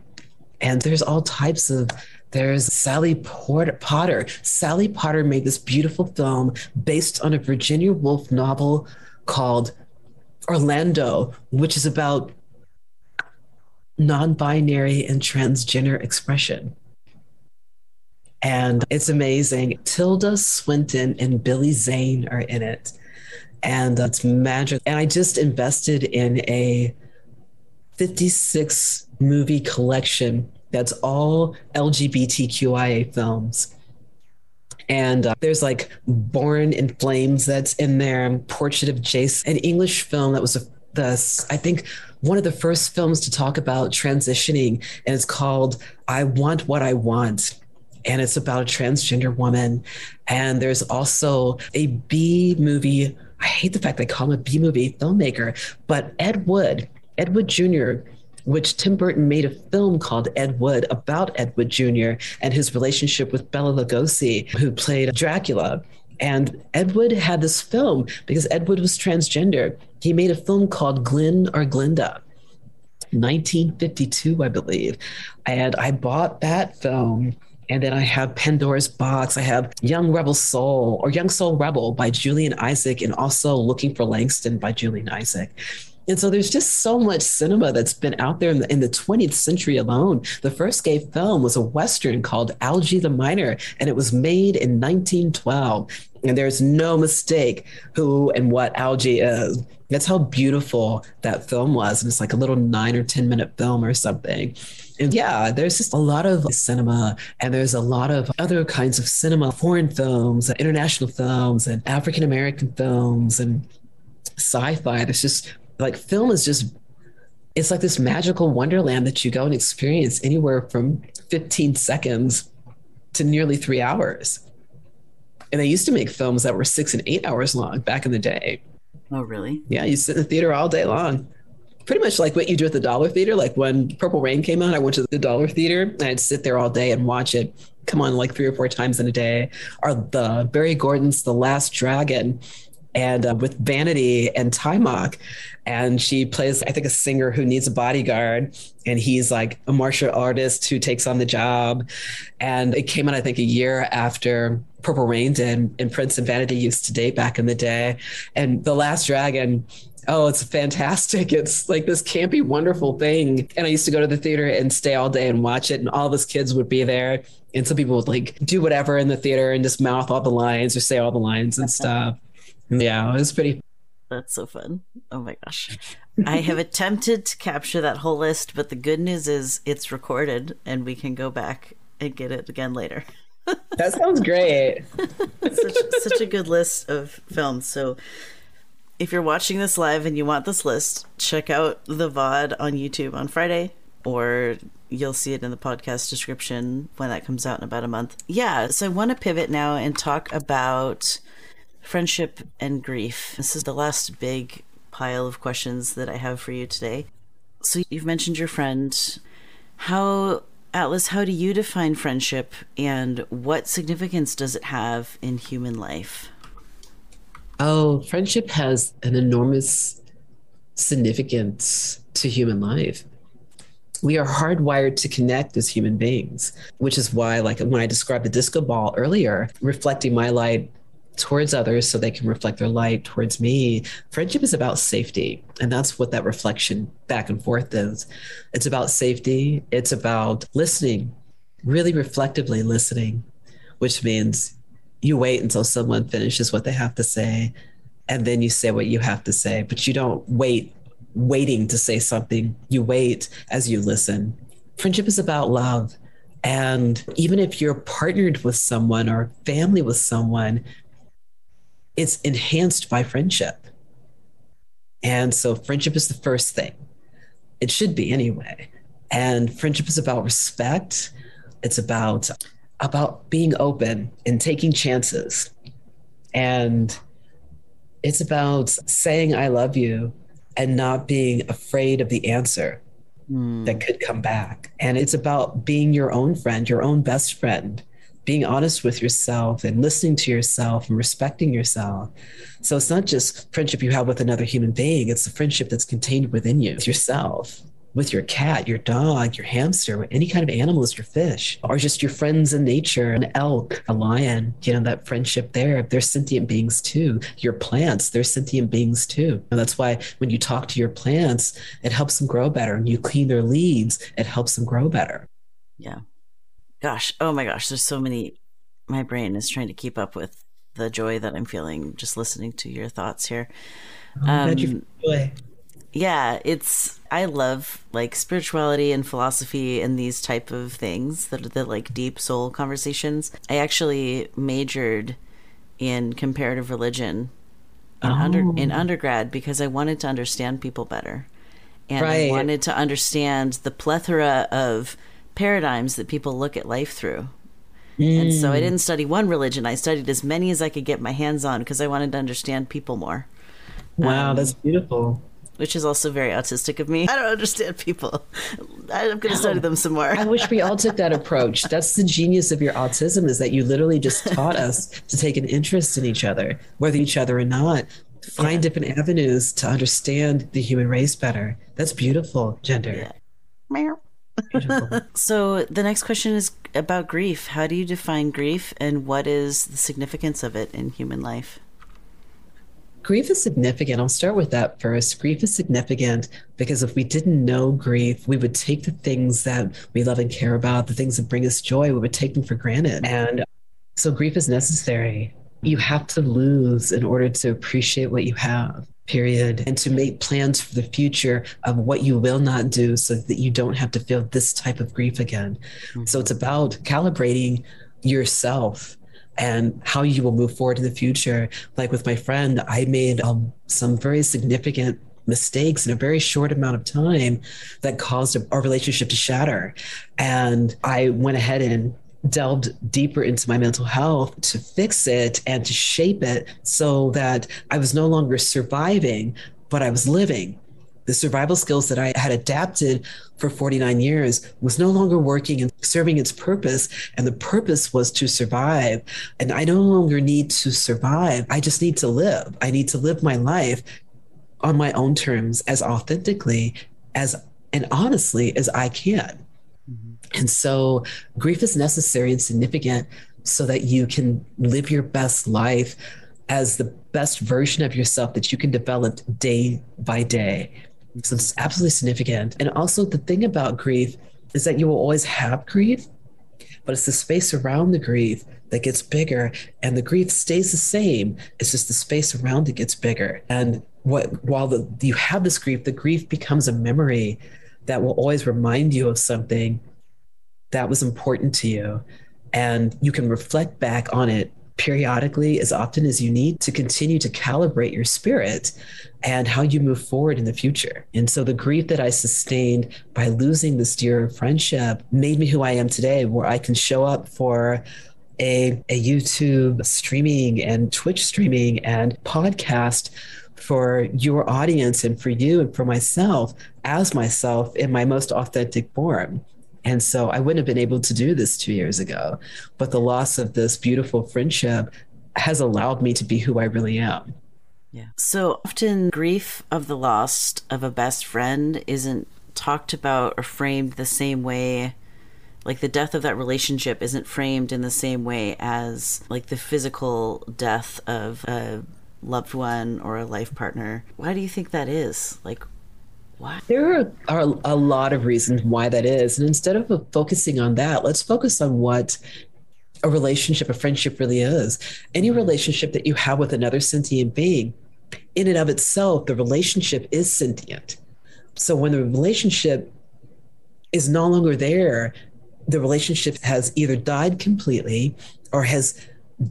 And there's all types of, there's Sally Potter. Sally Potter made this beautiful film based on a Virginia Woolf novel called Orlando, which is about non-binary and transgender expression. And it's amazing. Tilda Swinton and Billy Zane are in it. And that's magic. And I just invested in a 56 movie collection that's all LGBTQIA films. And there's like Born in Flames that's in there, Portrait of Jason, an English film that was I think one of the first films to talk about transitioning. And it's called I Want What I Want. And it's about a transgender woman. And there's also a B movie. I hate the fact they call him a B movie filmmaker, but Ed Wood Jr., which Tim Burton made a film called Ed Wood about Ed Wood Jr. and his relationship with Bela Lugosi, who played Dracula. And Ed Wood had this film because Ed Wood was transgender. He made a film called Glenn or Glinda, 1952, I believe. And I bought that film. And then I have Pandora's Box. I have Young Soul Rebel by Julien Isaac, and also Looking for Langston by Julien Isaac. And so there's just so much cinema that's been out there in the 20th century alone. The first gay film was a Western called Algy the Minor, and it was made in 1912. And there's no mistake who and what Algy is. That's how beautiful that film was. And it's like a little 9 or 10 minute film or something. And yeah, there's just a lot of cinema, and there's a lot of other kinds of cinema, foreign films, international films, and African-American films and sci-fi. There's just like film is just, it's like this magical wonderland that you go and experience anywhere from 15 seconds to nearly 3 hours. And they used to make films that were 6 and 8 hours long back in the day. Oh, really? Yeah, you sit in the theater all day long. Pretty much like what you do at the Dollar Theater. Like when Purple Rain came out, I went to the Dollar Theater and I'd sit there all day and watch it come on like 3 or 4 times in a day. Or the Barry Gordon's The Last Dragon, and with Vanity and Timok. And she plays, I think, a singer who needs a bodyguard. And he's like a martial artist who takes on the job. And it came out, I think, a year after Purple Rain did, and Prince and Vanity used to date back in the day. And The Last Dragon, it's fantastic. It's like this campy, wonderful thing. And I used to go to the theater and stay all day and watch it. And all of us kids would be there. And some people would like do whatever in the theater and just mouth all the lines or say all the lines and stuff. Yeah, it was pretty. That's so fun. Oh my gosh. I have attempted to capture that whole list, but the good news is it's recorded and we can go back and get it again later. That sounds great. such a good list of films. So if you're watching this live and you want this list, check out the VOD on YouTube on Friday, or you'll see it in the podcast description when that comes out in about a month. Yeah, so I want to pivot now and talk about friendship and grief. This is the last big pile of questions that I have for you today. So you've mentioned your friend. Atlas, how do you define friendship, and what significance does it have in human life? Oh, friendship has an enormous significance to human life. We are hardwired to connect as human beings, which is why, like when I described the disco ball earlier, reflecting my light towards others so they can reflect their light towards me. Friendship is about safety. And that's what that reflection back and forth is. It's about safety. It's about listening, really reflectively listening, which means you wait until someone finishes what they have to say, and then you say what you have to say, but you don't wait waiting to say something. You wait as you listen. Friendship is about love. And even if you're partnered with someone or family with someone, it's enhanced by friendship. And so friendship is the first thing. It should be anyway. And friendship is about respect. It's about being open and taking chances. And it's about saying, I love you, and not being afraid of the answer that could come back. And it's about being your own friend, your own best friend, being honest with yourself and listening to yourself and respecting yourself. So it's not just friendship you have with another human being. It's the friendship that's contained within you, with yourself, with your cat, your dog, your hamster, any kind of animals, your fish, or just your friends in nature, an elk, a lion, you know, that friendship there, they're sentient beings too. Your plants, they're sentient beings too. And that's why when you talk to your plants, it helps them grow better. And you clean their leaves, it helps them grow better. Yeah. Gosh. Oh my gosh. There's so many. My brain is trying to keep up with the joy that I'm feeling just listening to your thoughts here. I'm glad you feel joy. Yeah, I love like spirituality and philosophy and these type of things that are the like deep soul conversations. I actually majored in comparative religion in undergrad because I wanted to understand people better. And right. I wanted to understand the plethora of paradigms that people look at life through. And so I didn't study one religion. I studied as many as I could get my hands on because I wanted to understand people more. Wow, that's beautiful. Which is also very autistic of me. I don't understand people. I'm going to study them some more. I wish we all took that approach. That's the genius of your autism, is that you literally just taught us to take an interest in each other, whether each other or not. Find different avenues to understand the human race better. That's beautiful, Gender. Yeah. Beautiful. So the next question is about grief. How do you define grief, and what is the significance of it in human life? Grief is significant. I'll start with that first. Grief is significant because if we didn't know grief, we would take the things that we love and care about, the things that bring us joy, we would take them for granted. And so grief is necessary. You have to lose in order to appreciate what you have, period. And to make plans for the future of what you will not do so that you don't have to feel this type of grief again. So it's about calibrating yourself and how you will move forward in the future. Like with my friend, I made some very significant mistakes in a very short amount of time that caused our relationship to shatter. And I went ahead and delved deeper into my mental health to fix it and to shape it so that I was no longer surviving, but I was living. The survival skills that I had adapted for 49 years was no longer working and serving its purpose. And the purpose was to survive. And I no longer need to survive. I just need to live. I need to live my life on my own terms, as authentically as and honestly as I can. And so grief is necessary and significant so that you can live your best life as the best version of yourself that you can develop day by day. So it's absolutely significant. And also the thing about grief is that you will always have grief, but it's the space around the grief that gets bigger, and the grief stays the same. It's just the space around it gets bigger. And while you have this grief, the grief becomes a memory that will always remind you of something that was important to you. And you can reflect back on it periodically, as often as you need, to continue to calibrate your spirit and how you move forward in the future. And so the grief that I sustained by losing this dear friendship made me who I am today, where I can show up for a YouTube streaming and Twitch streaming and podcast for your audience and for you and for myself as myself in my most authentic form. And so I wouldn't have been able to do this 2 years ago, but the loss of this beautiful friendship has allowed me to be who I really am. Yeah. So often grief of the loss of a best friend isn't talked about or framed the same way. Like the death of that relationship isn't framed in the same way as like the physical death of a loved one or a life partner. Why do you think that is? Like, wow. There are a lot of reasons why that is. And instead of focusing on that, let's focus on what a relationship, a friendship really is. Any relationship that you have with another sentient being, in and of itself, the relationship is sentient. So when the relationship is no longer there, the relationship has either died completely or has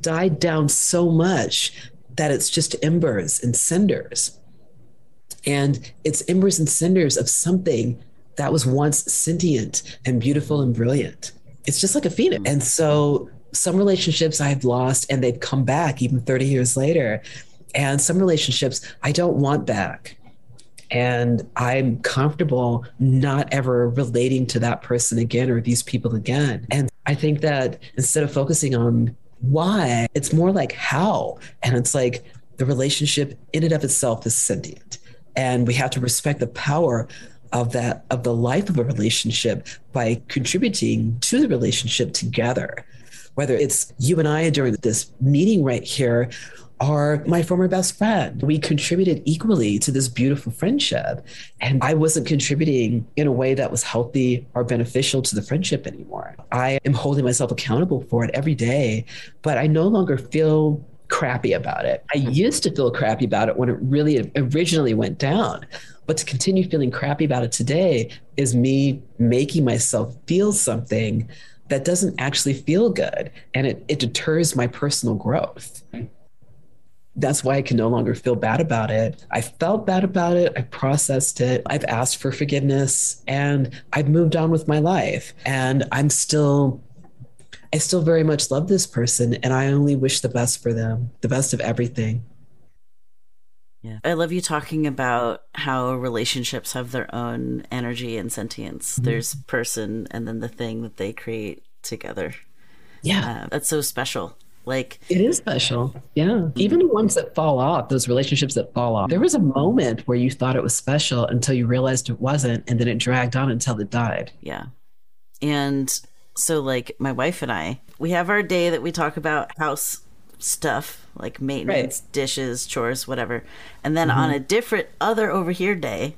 died down so much that it's just embers and cinders. And it's embers and cinders of something that was once sentient and beautiful and brilliant. It's just like a phoenix. And so some relationships I've lost and they've come back even 30 years later. And some relationships I don't want back. And I'm comfortable not ever relating to that person again or these people again. And I think that instead of focusing on why, it's more like how. And it's like the relationship in and of itself is sentient. And we have to respect the power of that, of the life of a relationship by contributing to the relationship together. Whether it's you and I during this meeting right here, or my former best friend, we contributed equally to this beautiful friendship. And I wasn't contributing in a way that was healthy or beneficial to the friendship anymore. I am holding myself accountable for it every day, but I no longer feel crappy about it. I used to feel crappy about it when it really originally went down. But to continue feeling crappy about it today is me making myself feel something that doesn't actually feel good. And it deters my personal growth. That's why I can no longer feel bad about it. I felt bad about it. I processed it. I've asked for forgiveness and I've moved on with my life. And I still very much love this person. And I only wish the best for them, the best of everything. Yeah. I love you talking about how relationships have their own energy and sentience. Mm-hmm. There's person and then the thing that they create together. Yeah. That's so special. Like it is special. Yeah. Even the ones that fall off, those relationships that fall off, there was a moment where you thought it was special until you realized it wasn't. And then it dragged on until it died. Yeah. And so like my wife and I, we have our day that we talk about house stuff, like maintenance, right, dishes, chores, whatever. And then on a different other over here day,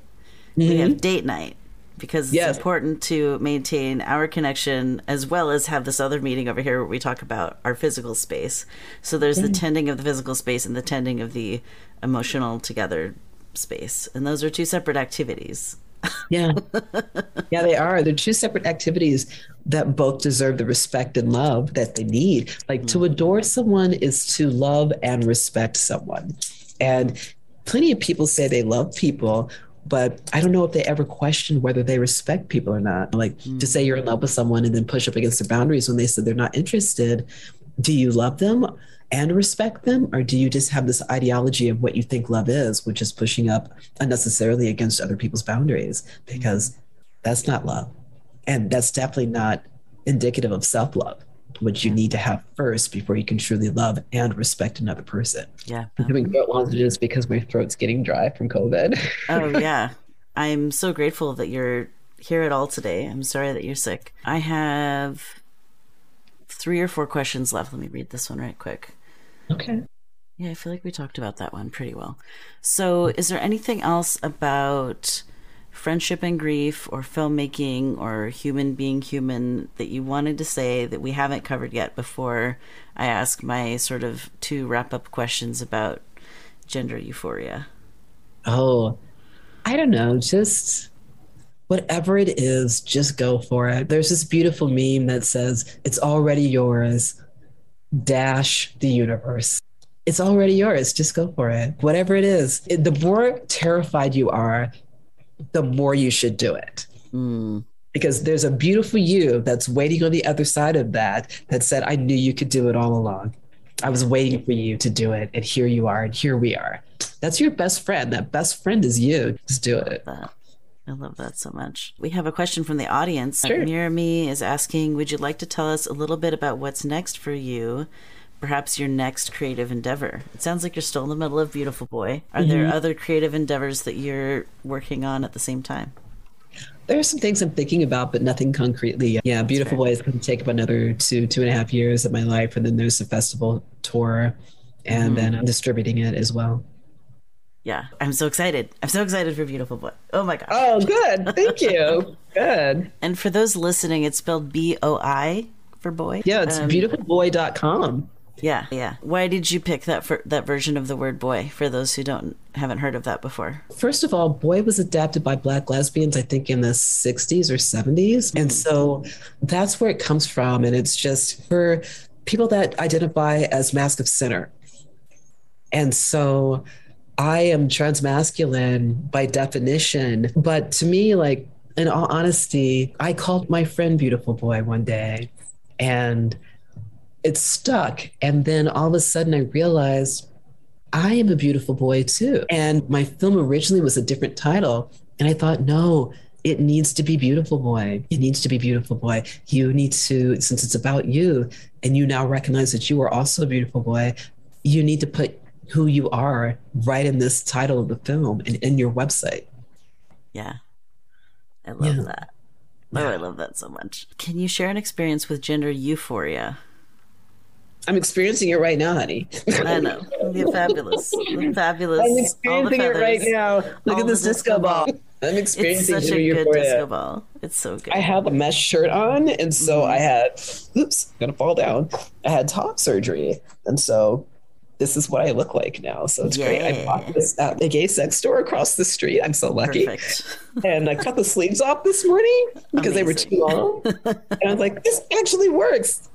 we have date night. Because it's important to maintain our connection as well as have this other meeting over here where we talk about our physical space. So there's the tending of the physical space and the tending of the emotional together space. And those are two separate activities. Yeah. Yeah, they are. They're two separate activities that both deserve the respect and love that they need. Like to adore someone is to love and respect someone. And plenty of people say they love people, but I don't know if they ever question whether they respect people or not. Like to say you're in love with someone and then push up against their boundaries when they said they're not interested. Do you love them and respect them? Or do you just have this ideology of what you think love is, which is pushing up unnecessarily against other people's boundaries? Because that's not love. And that's definitely not indicative of self-love, which you need to have first before you can truly love and respect another person. Yeah. I'm doing throat lozenges because my throat's getting dry from COVID. Oh yeah. I'm so grateful that you're here at all today. I'm sorry that you're sick. I have 3 or 4 questions left. Let me read this one right quick. Okay. Yeah. I feel like we talked about that one pretty well. So is there anything else about friendship and grief or filmmaking or human being human that you wanted to say that we haven't covered yet before I ask my sort of 2 wrap up questions about gender euphoria? Oh, I don't know. Just whatever it is, just go for it. There's this beautiful meme that says, it's already yours, dash the universe. It's already yours. Just go for it. Whatever it is, the more terrified you are, the more you should do it. Because there's a beautiful you that's waiting on the other side of that said, I knew you could do it all along. I was waiting for you to do it. And here you are. And here we are. That's your best friend. That best friend is you. Just do it. I love that so much. We have a question from the audience. Sure. Mirami is asking, would you like to tell us a little bit about what's next for you? Perhaps your next creative endeavor. It sounds like you're still in the middle of Beautiful Boi. Are there other creative endeavors that you're working on at the same time? There are some things I'm thinking about, but nothing concretely yet. Yeah, Beautiful Boi is going to take up another 2.5 years of my life. And then there's a festival tour and then I'm distributing it as well. Yeah, I'm so excited. I'm so excited for Beautiful Boi. Oh my God. Oh, good. Thank you. Good. And for those listening, it's spelled B-O-I for Boi. Yeah, it's beautifulboi.com. Yeah, yeah. Why did you pick that version of the word boy for those who haven't heard of that before? First of all, boy was adapted by Black lesbians, I think, in the 60s or 70s. And so that's where it comes from. And it's just for people that identify as mask of sinner. And so I am transmasculine by definition. But to me, like, in all honesty, I called my friend Beautiful Boi one day and it stuck. And then all of a sudden I realized I am a beautiful boy too. And my film originally was a different title. And I thought, no, it needs to be Beautiful Boi. It needs to be Beautiful Boi. You need to, since it's about you and you now recognize that you are also a beautiful boy, you need to put who you are right in this title of the film and in your website. Yeah. I love that. Oh, yeah. I love that so much. Can you share an experience with gender euphoria? I'm experiencing it right now, honey. I know. You're fabulous. You're fabulous. I'm experiencing it right now. Look at this disco ball. I'm experiencing it's such a good disco ball. It's so good. I have a mesh shirt on, and so I had, gonna fall down. I had top surgery, and so this is what I look like now. So it's great. I bought this at a gay sex store across the street. I'm so lucky. Perfect. And I cut the sleeves off this morning because they were too long. And I was like, this actually works.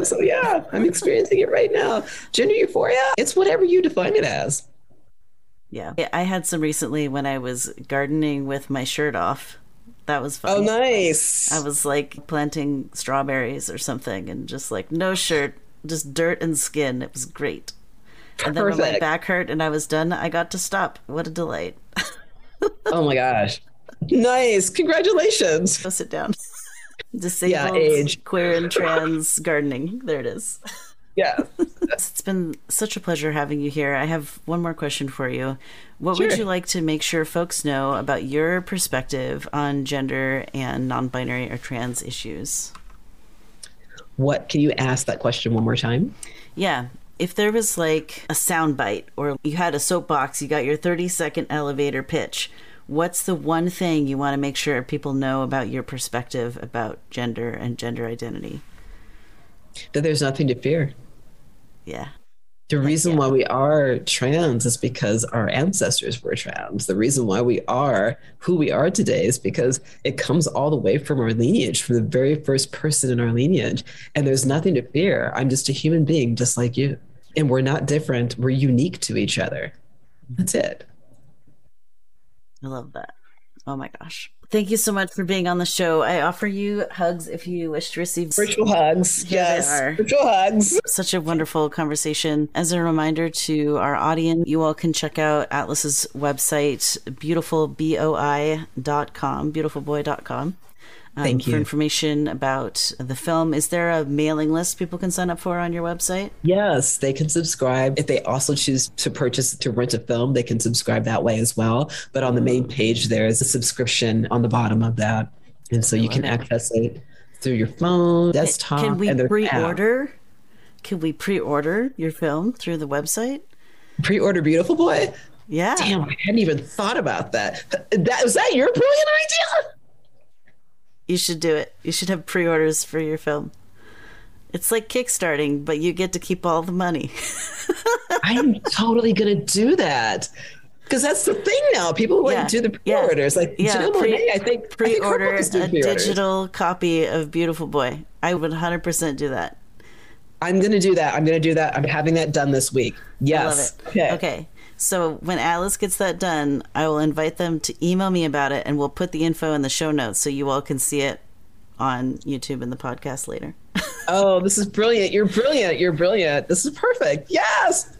So yeah, I'm experiencing it right now. Gender euphoria, it's whatever you define it as. Yeah. I had some recently when I was gardening with my shirt off. That was fun. Oh, nice. I was like planting strawberries or something and just like no shirt, just dirt and skin. It was great. And then when my back hurt and I was done, I got to stop. What a delight. Oh my gosh. Nice. Congratulations. Go sit down. Disabled, age. Queer and trans gardening. There it is. Yeah. It's been such a pleasure having you here. I have one more question for you. What would you like to make sure folks know about your perspective on gender and non-binary or trans issues? What, can you ask that question one more time? Yeah. If there was like a soundbite or you had a soapbox, you got your 30-second elevator pitch, what's the one thing you want to make sure people know about your perspective about gender and gender identity? That there's nothing to fear. Yeah. The reason why we are trans is because our ancestors were trans. The reason why we are who we are today is because it comes all the way from our lineage, from the very first person in our lineage. And there's nothing to fear. I'm just a human being just like you. And we're not different. We're unique to each other. That's it. I love that. Oh, my gosh. Thank you so much for being on the show. I offer you hugs if you wish to receive virtual hugs. Yes, virtual hugs. Such a wonderful conversation. As a reminder to our audience, you all can check out Atlas's website, beautifulboi.com, beautifulboi.com. Thank you. For information about the film. Is there a mailing list people can sign up for on your website? Yes, they can subscribe. If they also choose to purchase, to rent a film, they can subscribe that way as well. But on the main page, there is a subscription on the bottom of that. And so you can access it through your phone, desktop. Can we pre-order? Can we pre-order your film through the website? Pre-order Beautiful Boi? Yeah. Damn, I hadn't even thought about that. Was that your brilliant idea? You should do it. You should have pre-orders for your film. It's like kickstarting, but you get to keep all the money. I'm totally going to do that. Because that's the thing now. People like do the pre-orders. Yeah. Like, pre-order I think a digital copy of Beautiful Boi. I would 100% do that. I'm going to do that. I'm having that done this week. Yes. I love it. Okay. So when Atlas gets that done, I will invite them to email me about it, and we'll put the info in the show notes so you all can see it on YouTube and the podcast later. Oh, this is brilliant. You're brilliant. This is perfect. Yes.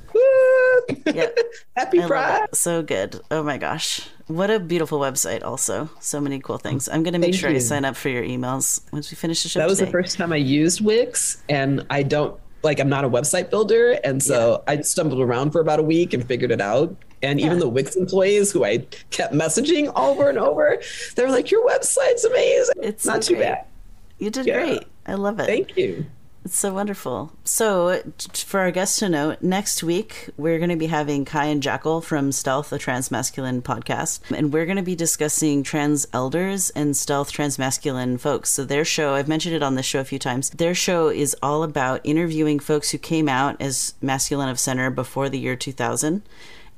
Yep. Happy Pride. So good. Oh, my gosh. What a beautiful website also. So many cool things. I'm going to make sure I sign up for your emails once we finish the show today. That was the first time I used Wix, and I'm not a website builder. And so I stumbled around for about a week and figured it out. And even the Wix employees who I kept messaging over and over, they were like, your website's amazing. It's not too bad. You did great. I love it. Thank you. It's so wonderful. So for our guests to know, next week, we're going to be having Kai and Jackal from Stealth, a transmasculine podcast. And we're going to be discussing trans elders and Stealth transmasculine folks. So their show, I've mentioned it on this show a few times, their show is all about interviewing folks who came out as masculine of center before the year 2000.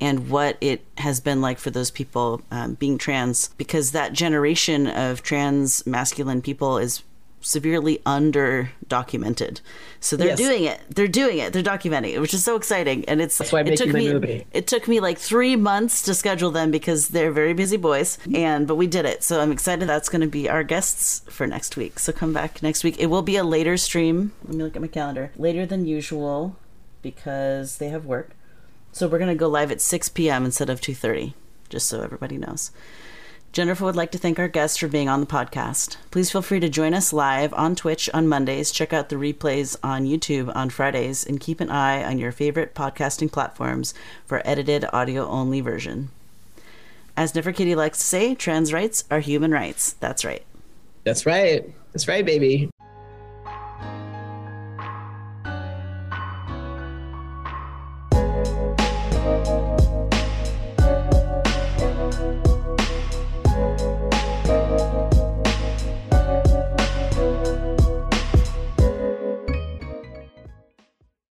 And what it has been like for those people being trans, because that generation of trans masculine people is severely under documented. So they're doing it. They're doing it. They're documenting it, which is so exciting. And it's that's why I'm making my movie. It took me like 3 months to schedule them because they're very busy boys. But we did it. So I'm excited. That's going to be our guests for next week. So come back next week. It will be a later stream. Let me look at my calendar. Later than usual because they have work. So we're going to go live at 6 p.m. instead of 2:30, just so everybody knows. Genderful would like to thank our guests for being on the podcast. Please feel free to join us live on Twitch on Mondays. Check out the replays on YouTube on Fridays and keep an eye on your favorite podcasting platforms for edited audio-only version. As Neferkitty likes to say, trans rights are human rights. That's right. That's right. That's right, baby.